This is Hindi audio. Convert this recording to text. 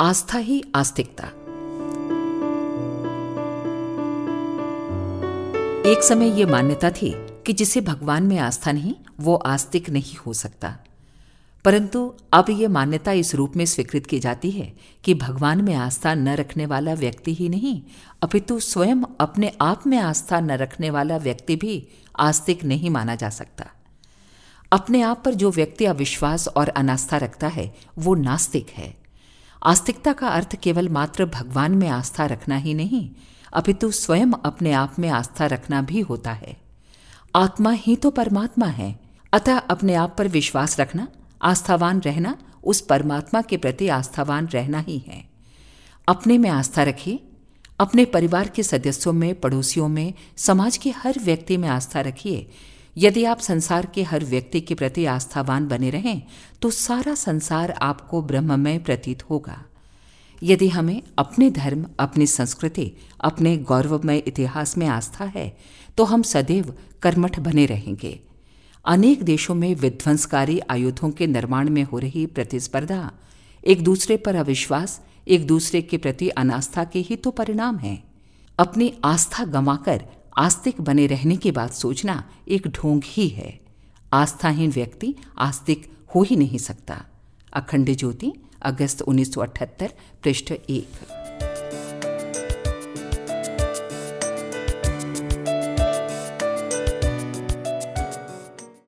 आस्था ही आस्तिकता। एक समय यह मान्यता थी कि जिसे भगवान में आस्था नहीं वो आस्तिक नहीं हो सकता, परंतु अब यह मान्यता इस रूप में स्वीकृत की जाती है कि भगवान में आस्था न रखने वाला व्यक्ति ही नहीं अपितु स्वयं अपने आप में आस्था न रखने वाला व्यक्ति भी आस्तिक नहीं माना जा सकता। अपने आप पर जो व्यक्ति अविश्वास और अनास्था रखता है वो नास्तिक है। आस्तिकता का अर्थ केवल मात्र भगवान में आस्था रखना ही नहीं अपितु स्वयं अपने आप में आस्था रखना भी होता है। आत्मा ही तो परमात्मा है, अतः अपने आप पर विश्वास रखना, आस्थावान रहना उस परमात्मा के प्रति आस्थावान रहना ही है। अपने में आस्था रखिए, अपने परिवार के सदस्यों में, पड़ोसियों में, समाज के हर व्यक्ति में आस्था रखिए। यदि आप संसार के हर व्यक्ति के प्रति आस्थावान बने रहें तो सारा संसार आपको ब्रह्ममय प्रतीत होगा। यदि हमें अपने धर्म, अपनी संस्कृति, अपने गौरवमय इतिहास में आस्था है तो हम सदैव कर्मठ बने रहेंगे। अनेक देशों में विध्वंसकारी आयुधों के निर्माण में हो रही प्रतिस्पर्धा, एक दूसरे पर अविश्वास, एक दूसरे के प्रति अनास्था के ही तो परिणाम हैं। अपनी आस्था गंवाकर आस्तिक बने रहने की बात सोचना एक ढोंग ही है। आस्थाहीन व्यक्ति आस्तिक हो ही नहीं सकता। अखंड ज्योति, अगस्त 1978, पृष्ठ 1।